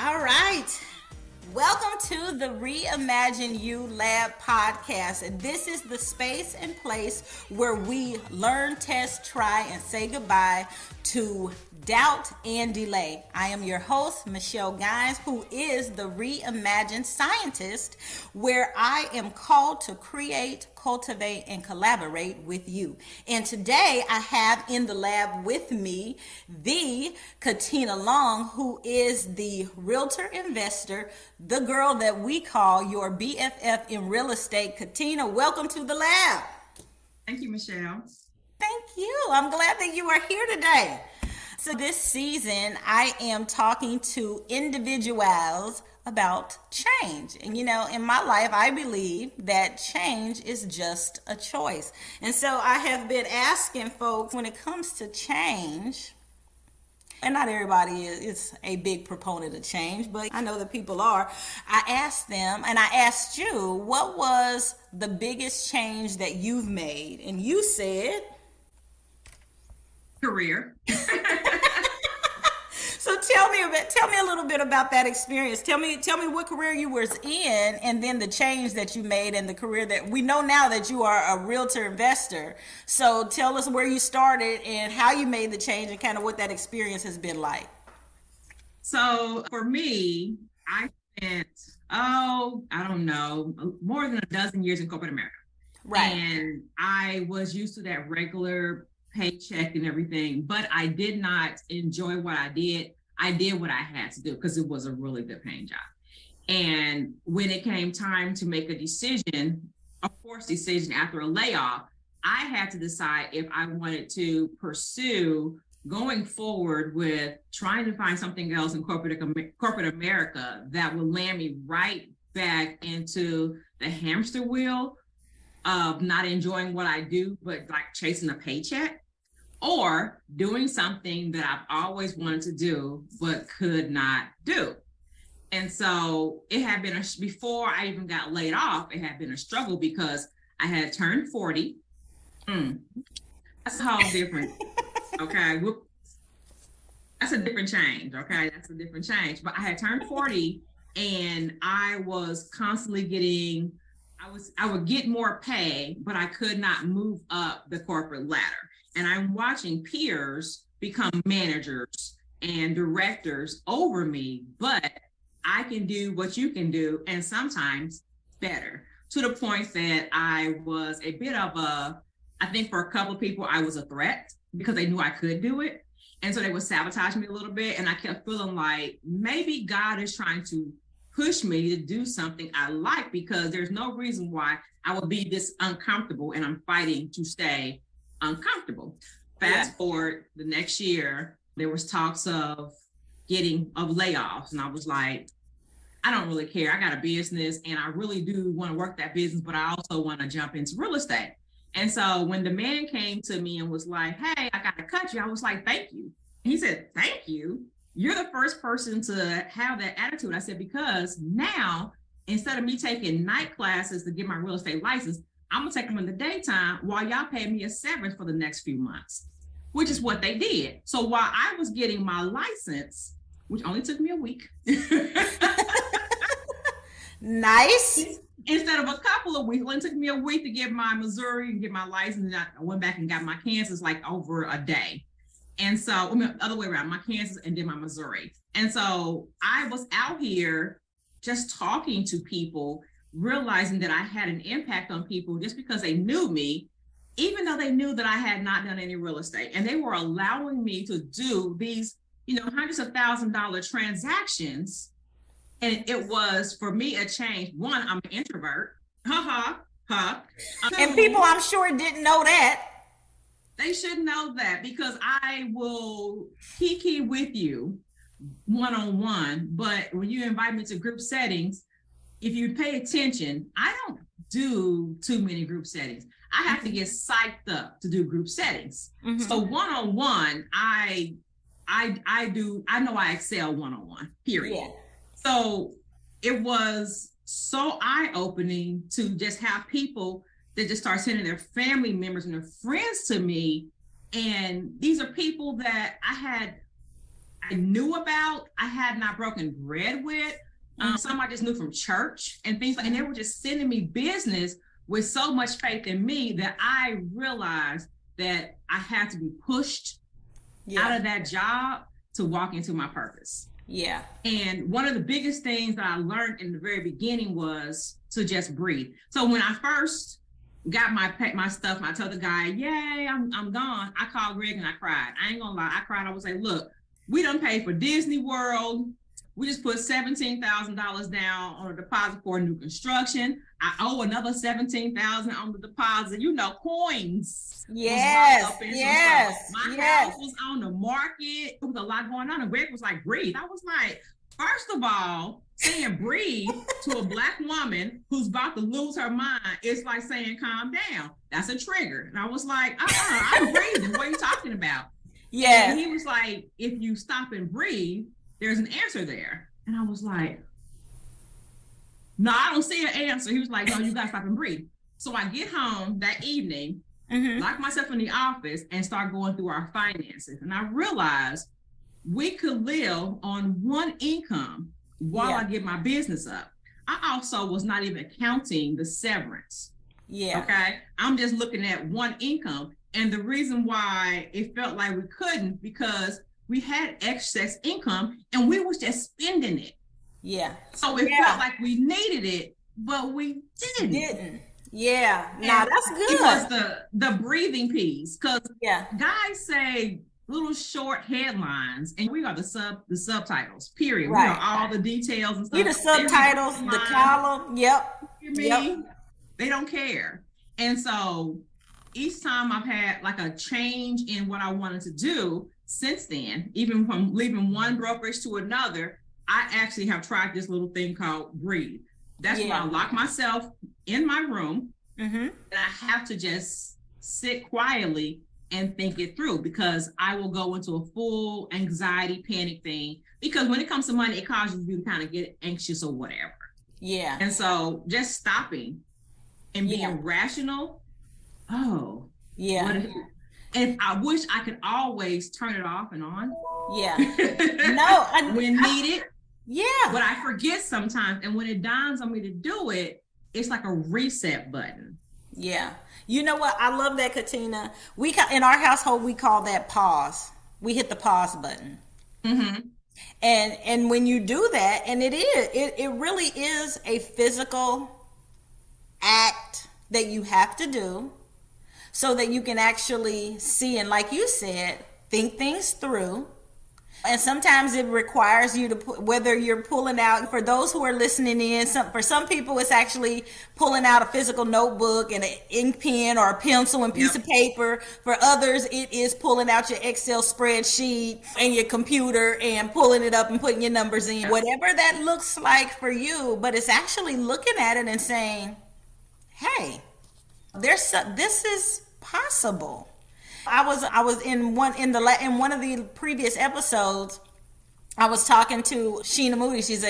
All right. Welcome to the Reimagine You Lab podcast. This is the space and place where we learn, test, try, and say goodbye to doubt and delay. I am your host, Michelle Guise, who is the Reimagined Scientist, where I am called to create, cultivate, and collaborate with you. And today I have in the lab with me the Katina Long, who is the realtor investor, the girl that we call your BFF in real estate. Katina, welcome to the lab. Thank you, Michelle. Thank you. I'm glad that you are here today. So this season, I am talking to individuals about change. And you know, in my life, I believe that change is just a choice. And so I have been asking folks, when it comes to change, and not everybody is a big proponent of change, but I know that people are. I asked them, and I asked you, what was the biggest change that you've made? And you said... career. So tell me a little bit about that experience. Tell me what career you was in, and then the change that you made, and the career that we know now that you are a realtor investor. So tell us where you started and how you made the change, and kind of what that experience has been like. So for me, I spent more than 12 years in corporate America, right? And I was used to that regular paycheck and everything, but I did not enjoy what I did. I did what I had to do because it was a really good paying job. And when it came time to make a decision, a forced decision after a layoff, I had to decide if I wanted to pursue going forward with trying to find something else in corporate America that would land me right back into the hamster wheel of not enjoying what I do, but like chasing a paycheck, or doing something that I've always wanted to do, but could not do. And so it had been, before I even got laid off, it had been a struggle because I had turned 40. That's a whole different, okay? That's a different change, okay? That's a different change. But I had turned 40 and I was constantly getting, I would get more pay, but I could not move up the corporate ladder. And I'm watching peers become managers and directors over me, but I can do what you can do, and sometimes better, to the point that I was a bit of a, I think for a couple of people, I was a threat because they knew I could do it. And so they would sabotage me a little bit. And I kept feeling like maybe God is trying to push me to do something I like, because there's no reason why I would be this uncomfortable, and I'm fighting to stay uncomfortable. Fast forward the next year, there was talks of layoffs, and I was like, I don't really care. I got a business and I really do want to work that business, but I also want to jump into real estate. And so when the man came to me and was like, hey, I got to cut you, I was like, thank you. And he said, thank you? You're the first person to have that attitude. I said, because now, instead of me taking night classes to get my real estate license, I'm gonna take them in the daytime while y'all pay me a severance for the next few months, which is what they did. So while I was getting my license, which only took me a week. Nice. Instead of a couple of weeks, it only took me a week to get my Missouri and get my license. And I went back and got my Kansas like over a day. And so, other way around, my Kansas and then my Missouri. And so I was out here just talking to people, realizing that I had an impact on people just because they knew me, even though they knew that I had not done any real estate. And they were allowing me to do these, hundreds of $1,000 transactions. And it was, for me, a change. One, I'm an introvert. And people, I'm sure, didn't know that. They should know that, because I will kiki with you one-on-one, but when you invite me to group settings, if you pay attention, I don't do too many group settings. I have to get psyched up to do group settings. Mm-hmm. So one-on-one, I excel one-on-one, period. Yeah. So it was so eye-opening to just have people that just start sending their family members and their friends to me. And these are people that I had I knew about, I had not broken bread with. Some I just knew from church and things like, and they were just sending me business with so much faith in me that I realized that I had to be pushed out of that job to walk into my purpose. Yeah. And one of the biggest things that I learned in the very beginning was to just breathe. So when I first got my stuff, and I told the guy, yay, I'm gone. I called Greg and I cried. I ain't gonna lie, I cried. I was like, look, we done paid for Disney World. We just put $17,000 down on a deposit for new construction. I owe another $17,000 on the deposit. You know, coins. Yes. My house was on the market. It was a lot going on. And Greg was like, breathe. I was like, first of all, saying breathe to a Black woman who's about to lose her mind is like saying calm down. That's a trigger. And I was like, I'm breathing. What are you talking about? Yeah. And he was like, if you stop and breathe, there's an answer there. And I was like, no, I don't see an answer. He was like, no, you gotta stop and breathe. So I get home that evening, lock myself in the office and start going through our finances. And I realized we could live on one income while I get my business up. I also was not even counting the severance. Yeah. Okay. I'm just looking at one income. And the reason why it felt like we couldn't, because we had excess income and we was just spending it. Yeah. So it felt like we needed it, but we didn't. Yeah. Now that's good. It was the breathing piece. Cause guys say little short headlines and we are the subtitles, period. Right. We are all the details and stuff. We're the subtitles, the column. Yep. You hear me? Yep. They don't care. And so each time I've had like a change in what I wanted to do, since then, even from leaving one brokerage to another, I actually have tried this little thing called breathe. That's why I lock myself in my room and I have to just sit quietly and think it through, because I will go into a full anxiety panic thing, because when it comes to money, it causes you to kind of get anxious or whatever. Yeah. And so just stopping and being rational. Oh, yeah. And I wish I could always turn it off and on. Yeah. No. When needed. Yeah. But I forget sometimes. And when it dawns on me to do it, it's like a reset button. Yeah. You know what? I love that, Katina. We in our household, we call that pause. We hit the pause button. Mm-hmm. And when you do that, and it really is a physical act that you have to do, so that you can actually see and, like you said, think things through. And sometimes it requires you to whether you're pulling out, for those who are listening in, for some people it's actually pulling out a physical notebook and an ink pen or a pencil and piece of paper. For others it is pulling out your Excel spreadsheet and your computer and pulling it up and putting your numbers in, whatever that looks like for you. But it's actually looking at it and saying, hey, this is possible. I was in one of the previous episodes. I was talking to Sheena Moody. She's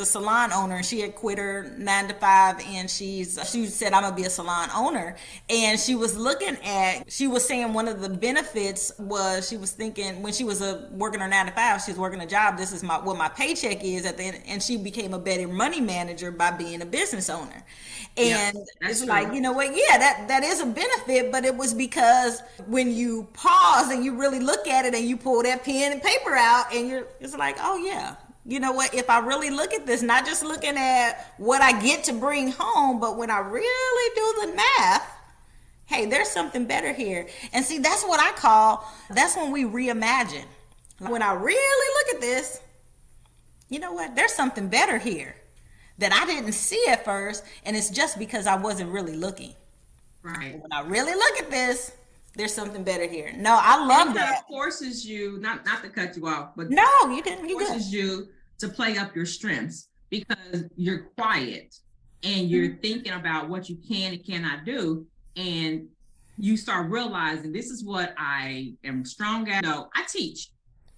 a salon owner, and she had quit her 9 to 5, and she said, I'm gonna be a salon owner. And she was saying one of the benefits was, she was thinking when she was working her 9 to 5, she's working a job. This is what my paycheck is at the end. And she became a better money manager by being a business owner. And it's like, true. You know what? Yeah, that is a benefit, but it was because when you pause and you really look at it and you pull that pen and paper out and it's like, oh yeah, you know what? If I really look at this, not just looking at what I get to bring home, but when I really do the math, hey, there's something better here. And see, that's what I call, that's when we reimagine. When I really look at this, you know what? There's something better here that I didn't see at first, and it's just because I wasn't really looking. Right. When I really look at this, there's something better here. No, I love that. Forces you, not to cut you off, but no, you didn't. You forces you to play up your strengths, because you're quiet and you're thinking about what you can and cannot do, and you start realizing this is what I am strong at. No, I teach.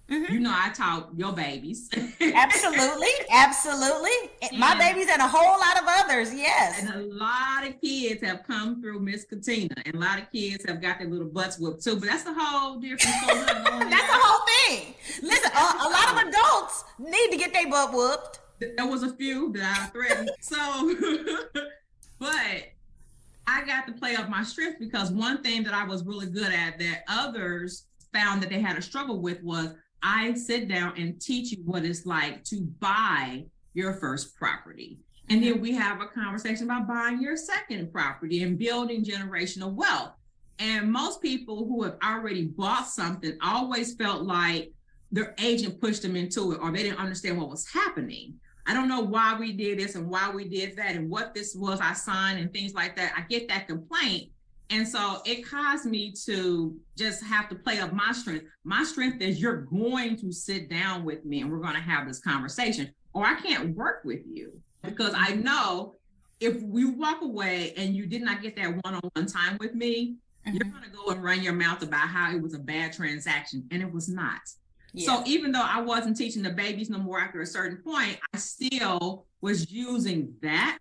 You know, I taught your babies. Absolutely. Yeah. My babies and a whole lot of others. Yes. And a lot of kids have come through Miss Katina, and a lot of kids have got their little butts whooped too. But that's a whole different story. That's a whole thing. Listen, a lot need to get their butt whooped. There was a few that I threatened. But I got to play up my strength, because one thing that I was really good at that others found that they had a struggle with was I sit down and teach you what it's like to buy your first property. And then we have a conversation about buying your second property and building generational wealth. And most people who have already bought something always felt like their agent pushed them into it, or they didn't understand what was happening. I don't know why we did this and why we did that and what this was I signed and things like that. I get that complaint. And so it caused me to just have to play up my strength. My strength is you're going to sit down with me and we're going to have this conversation, or I can't work with you, because I know if we walk away and you did not get that one-on-one time with me, you're going to go and run your mouth about how it was a bad transaction, and it was not. Yeah. So even though I wasn't teaching the babies no more after a certain point, I still was using that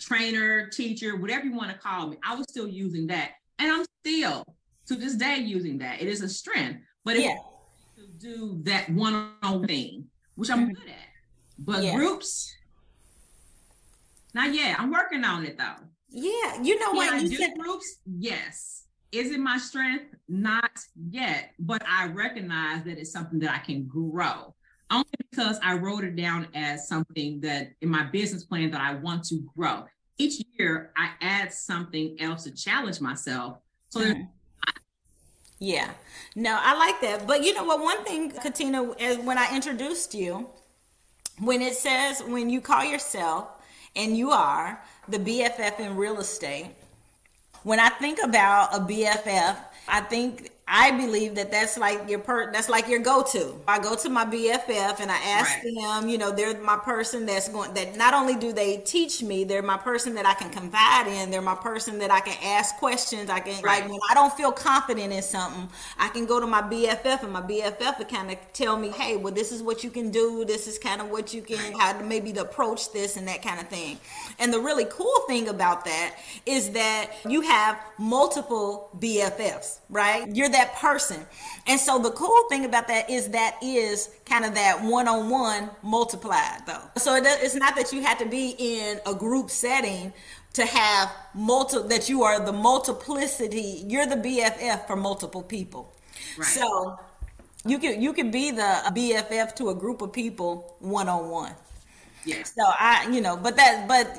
trainer, teacher, whatever you want to call me. I was still using that. And I'm still to this day using that. It is a strength, but if to do that one-on-one thing, which I'm good at, but groups, not yet. I'm working on it though. Yeah. You know what? You said groups? Yes. Is it my strength? Not yet, but I recognize that it's something that I can grow, only because I wrote it down as something that in my business plan that I want to grow. Each year I add something else to challenge myself. So yeah, no, I like that. But you know what, one thing, Katina, when I introduced you, when it says, when you call yourself and you are the BFF in real estate, when I think about a BFF, I believe that that's like your go-to. I go to my BFF and I ask them, you know, they're my person that not only do they teach me, they're my person that I can confide in. They're my person that I can ask questions. I can, like, when I don't feel confident in something, I can go to my BFF, and my BFF will kind of tell me, hey, well, this is what you can do. This is kind of what you can, how to maybe to approach this and that kind of thing. And the really cool thing about that is that you have multiple BFFs, right? You're that person. And so the cool thing about that is kind of that one-on-one multiplied though. So it's not that you have to be in a group setting to have that you are the multiplicity, you're the BFF for multiple people. Right. So you can be the BFF to a group of people one-on-one. Yeah. So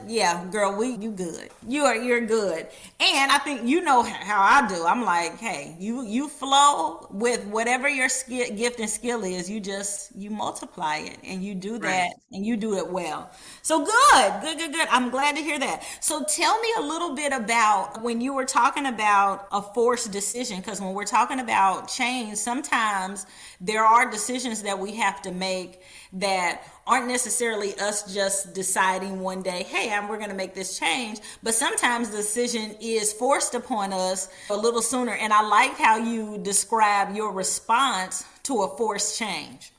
yeah, girl, you good. You're good. And I think you know how I do. I'm like, hey, you flow with whatever your skill, gift and skill is. You multiply it and you do that and you do it well. So good. I'm glad to hear that. So tell me a little bit about when you were talking about a forced decision, because when we're talking about change, sometimes there are decisions that we have to make that aren't necessarily us just deciding one day, hey, we're going to make this change. But sometimes the decision is forced upon us a little sooner. And I like how you describe your response to a forced change.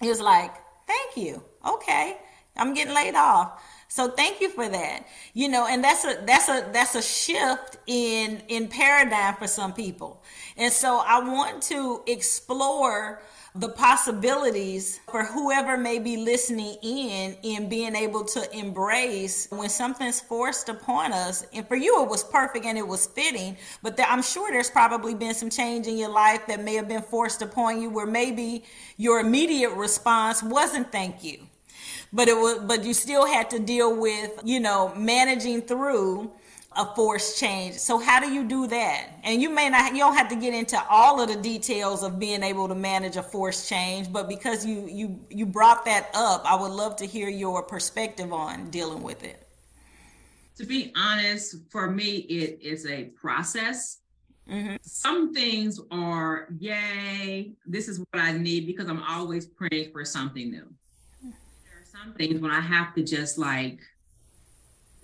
It was like, thank you. Okay, I'm getting laid off. So thank you for that. You know, and that's a shift in paradigm for some people. And so I want to explore the possibilities for whoever may be listening in being able to embrace when something's forced upon us. And for you, it was perfect and it was fitting, but I'm sure there's probably been some change in your life that may have been forced upon you where maybe your immediate response wasn't thank you, but you still had to deal with, you know, managing through a forced change. So how do you do that? And you don't have to get into all of the details of being able to manage a forced change, but because you brought that up, I would love to hear your perspective on dealing with it. To be honest, for me, it is a process. Mm-hmm. Some things are, yay, this is what I need, because I'm always praying for something new. There are some things when I have to just like,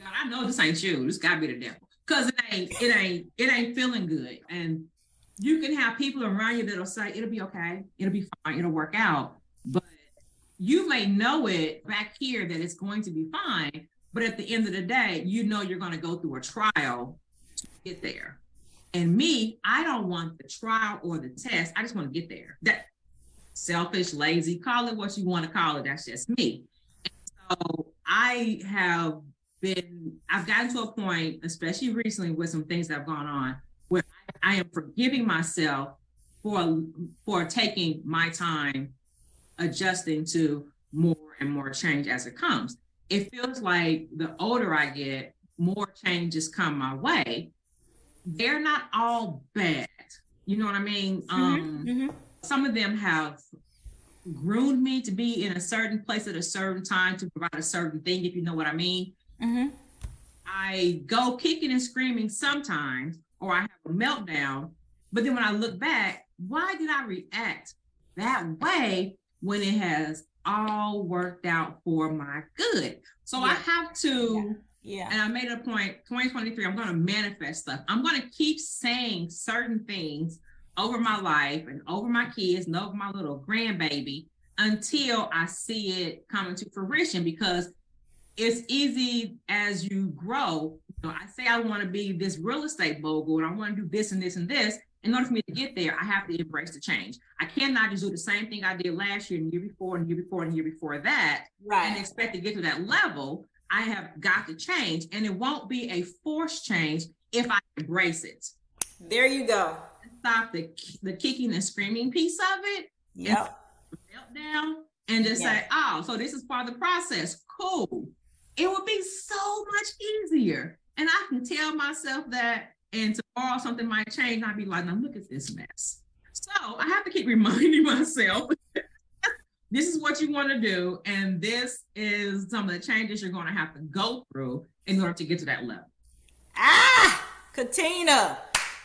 God, I know this ain't you. This gotta be the devil. Cause it ain't feeling good. And you can have people around you that'll say, it'll be okay. It'll be fine. It'll work out. But you may know it back here that it's going to be fine. But at the end of the day, you know, you're going to go through a trial to get there. And me, I don't want the trial or the test. I just want to get there. That selfish, lazy, call it what you want to call it. That's just me. And so I've gotten to a point, especially recently with some things that have gone on, where I am forgiving myself for taking my time adjusting to more and more change as it comes. It feels like the older I get, more changes come my way. They're not all bad. You know what I mean? Mm-hmm, Some of them have groomed me to be in a certain place at a certain time to provide a certain thing, if you know what I mean. Mm-hmm. I go kicking and screaming sometimes, or I have a meltdown. But then when I look back, why did I react that way when it has all worked out for my good? So yeah. I have to, and I made a point, 2023, I'm going to manifest stuff. I'm going to keep saying certain things over my life and over my kids and over my little grandbaby until I see it coming to fruition, because it's easy as you grow. You know, I say I want to be this real estate mogul and I want to do this and this and this. In order for me to get there, I have to embrace the change. I cannot just do the same thing I did last year and year before and year before and year before that and expect to get to that level. I have got to change, and it won't be a forced change if I embrace it. There you go. Stop the kicking and screaming piece of it. Yep. Meltdown and just say, oh, so this is part of the process. Cool. It would be so much easier. And I can tell myself that, and tomorrow something might change. I'd be like, now look at this mess. So I have to keep reminding myself, this is what you want to do. And this is some of the changes you're going to have to go through in order to get to that level. Ah, Katina,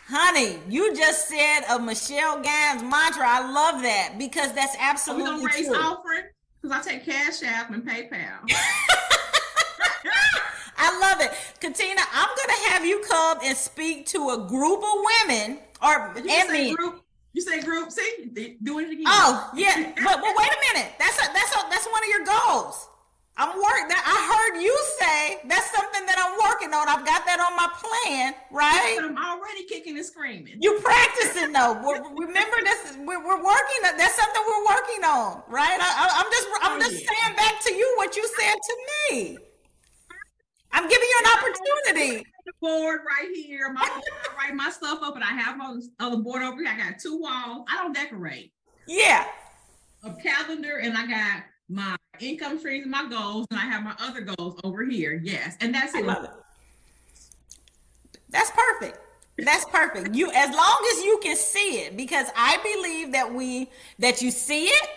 honey, you just said a Michelle Guise mantra. I love that, because that's absolutely true. Are we going to raise offering? Because I take Cash App and PayPal. I love it. Katina, I'm going to have you come and speak to a group of women. Or you say group, see, doing it again. Oh, yeah. but wait a minute. That's one of your goals. I heard you say that's something that I'm working on. I've got that on my plan, right? But I'm already kicking and screaming. You practicing though. Remember this, we're working on, that's something we're working on, right? I'm just saying back to you what you said to me. I'm giving you an opportunity. The board right here. I write my stuff up, and I have on the board over here. I got two walls. I don't decorate. Yeah. A calendar, and I got my income streams and my goals, and I have my other goals over here. Yes, and that's it. I love it. That's perfect. That's perfect. You, as long as you can see it, because I believe that you see it.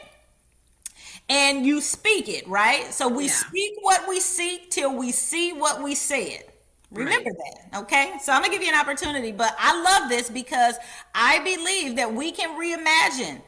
And you speak it, right? So we speak what we seek till we see what we said. Remember that, okay? So I'm gonna give you an opportunity, but I love this because I believe that we can reimagine.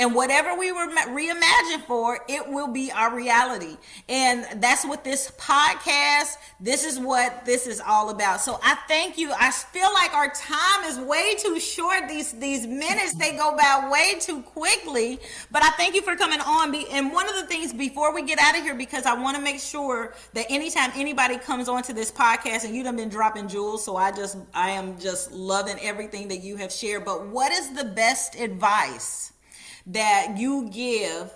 And whatever we were reimagined for, it will be our reality. And that's what this podcast, this is what this is all about. So I thank you. I feel like our time is way too short. These minutes, they go by way too quickly. But I thank you for coming on. And one of the things before we get out of here, because I want to make sure that anytime anybody comes onto this podcast, and you done been dropping jewels, so I am just loving everything that you have shared. But what is the best advice that you give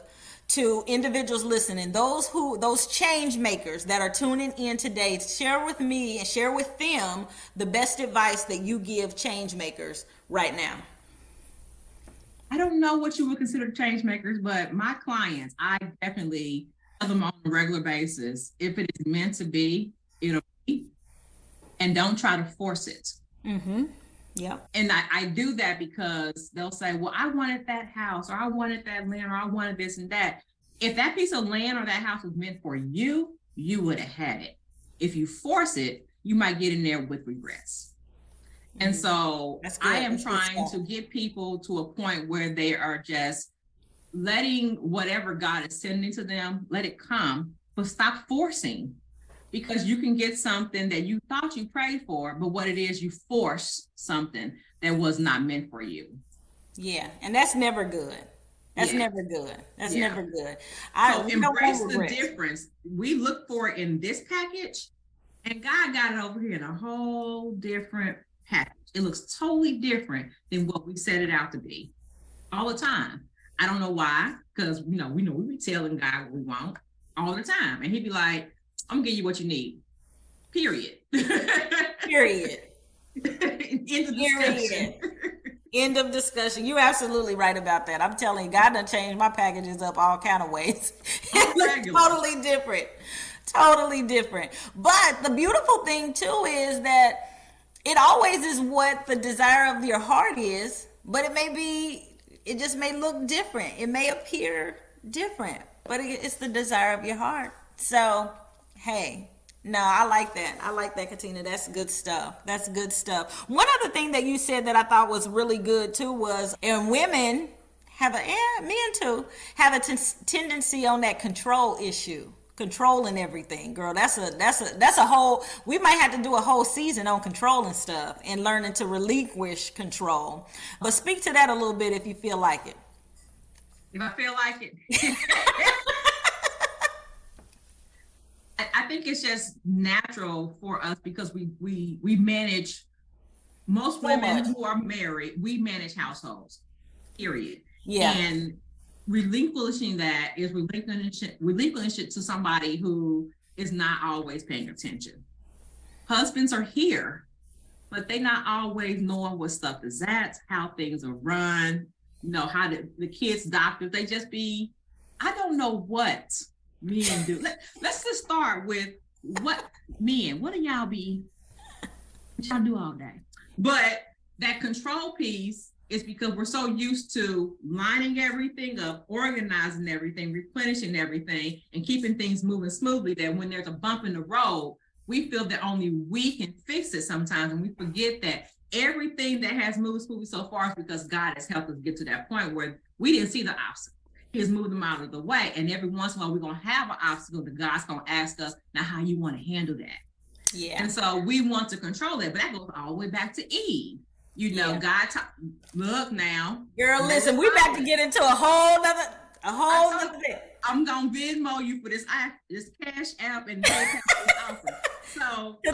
to individuals listening, those change makers that are tuning in today? Share with me and share with them the best advice that you give change makers right now. I don't know what you would consider change makers, but my clients, I definitely tell them on a regular basis, if it is meant to be, it'll be, and don't try to force it. Mm-hmm. Yeah. And I do that because they'll say, well, I wanted that house, or I wanted that land, or I wanted this and that. If that piece of land or that house was meant for you, you would have had it. If you force it, you might get in there with regrets. Mm-hmm. And so I am trying to get people to a point where they are just letting whatever God is sending to them, let it come, but stop forcing. Because you can get something that you thought you prayed for, but what it is, you force something that was not meant for you. Yeah, and that's never good. That's never good. That's never good. So embrace the difference. We look for it in this package, and God got it over here in a whole different package. It looks totally different than what we set it out to be all the time. I don't know why, because we be telling God what we want all the time, and he'd be like, I'm gonna give you what you need. Period. End of discussion. You're absolutely right about that. I'm telling you, God done changed my packages up all kind of ways. Totally different. But the beautiful thing too is that it always is what the desire of your heart is, but it just may look different. It may appear different, but it's the desire of your heart. So, hey, no, I like that, Katina. That's good stuff. One other thing that you said that I thought was really good too was, and women have a tendency on that control issue. Controlling everything, girl. That's a whole. We might have to do a whole season on controlling stuff and learning to relinquish control. But speak to that a little bit if you feel like it. If I feel like it, I think it's just natural for us because we manage. Most women who are married, we manage households. Period. Yeah. And relinquishing that is relinquishing to somebody who is not always paying attention. Husbands are here, but they not always knowing what stuff is at, how things are run, how the kids' doctors, they just be, I don't know what men do. Let's just start with what men, what do y'all be, what y'all do all day? But that control piece, it's because we're so used to lining everything up, organizing everything, replenishing everything, and keeping things moving smoothly that when there's a bump in the road, we feel that only we can fix it sometimes. And we forget that everything that has moved smoothly so far is because God has helped us get to that point where we didn't see the obstacle. He's moved them out of the way. And every once in a while, we're going to have an obstacle that God's going to ask us, now how you want to handle that? Yeah. And so we want to control it, but that goes all the way back to Eve. God, look now. Girl, listen, we're about to get into a whole nother thing. I'm going to Venmo you for this Cash App and Cash offer. So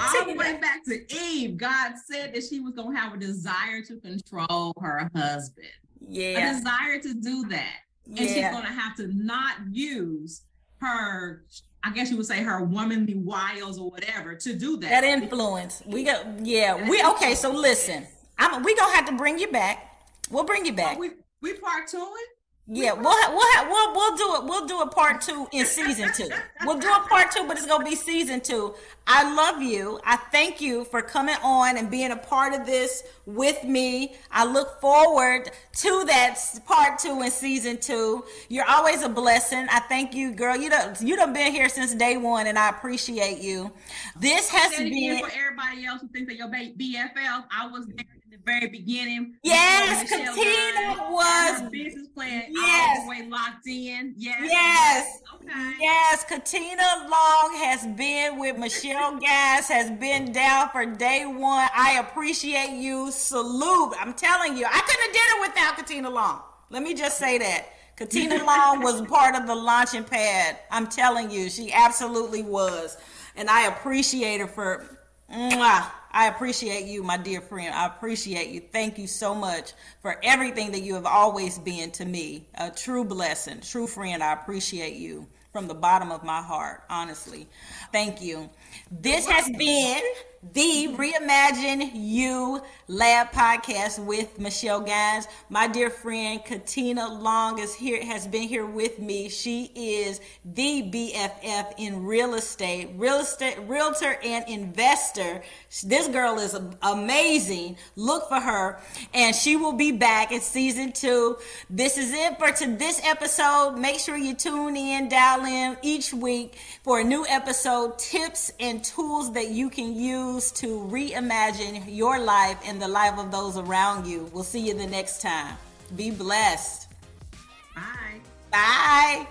all the way back to Eve, God said that she was going to have a desire to control her husband. Yeah. A desire to do that. And she's going to have to not use her, I guess you would say, her womanly wiles or whatever to do that. That influence. Okay, so listen. We're going to have to bring you back. We'll bring you back. We part two it? Yeah, we'll do it. We'll do a part two in season two. We'll do a part two, but it's going to be season two. I love you. I thank you for coming on and being a part of this with me. I look forward to that part two in season two. You're always a blessing. I thank you, girl. You done been here since day one, and I appreciate you. This has been for everybody else who thinks that your BFL. I was there. Very beginning. Yes, Katina was. Her business plan all the way locked in. Yes. Okay. Yes, Katina Long has been with Michelle Guise, has been down for day one. I appreciate you. Salute. I'm telling you, I couldn't have did it without Katina Long. Let me just say that. Katina Long was part of the launching pad. I'm telling you, she absolutely was. And I appreciate her for... I appreciate you, my dear friend. I appreciate you. Thank you so much for everything that you have always been to me. A true blessing, true friend. I appreciate you from the bottom of my heart, honestly. Thank you. This has been the Reimagine You Lab podcast with Michelle Guise. My dear friend Katina Long is here, has been here with me. She is the BFF in real estate, realtor and investor. This girl is amazing. Look for her, and she will be back in season two. This is it for this episode. Make sure you tune in, dial in each week for a new episode, tips and tools that you can use to reimagine your life and the life of those around you. We'll see you the next time. Be blessed. Bye. Bye.